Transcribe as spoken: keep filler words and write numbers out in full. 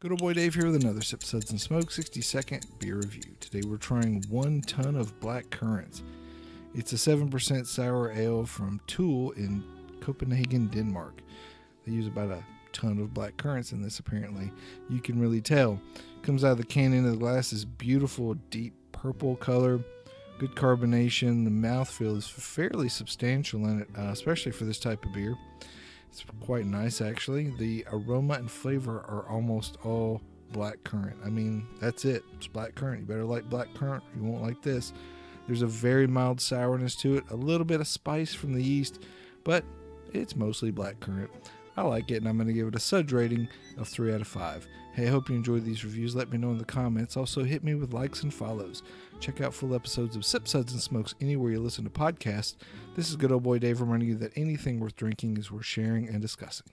Good old boy Dave here with another Sip Suds and Smoke sixty second beer review. Today we're trying one ton of black currants. It's a seven percent sour ale from To Øl in Copenhagen, Denmark. They use about a ton of black currants in this apparently. You can really tell. Comes out of the can into the glass, this beautiful deep purple color. Good carbonation. The mouthfeel is fairly substantial in it, uh, especially for this type of beer. It's quite nice, actually. The aroma and flavor are almost all black currant. I mean, that's it. It's black currant. You better like black currant or you won't like this. There's a very mild sourness to it, a little bit of spice from the yeast, but it's mostly black currant. I like it, and I'm going to give it a suds rating of three out of five. Hey, I hope you enjoyed these reviews. Let me know in the comments. Also, hit me with likes and follows. Check out full episodes of Sip Suds and Smokes anywhere you listen to podcasts. This is good old boy Dave reminding you that anything worth drinking is worth sharing and discussing.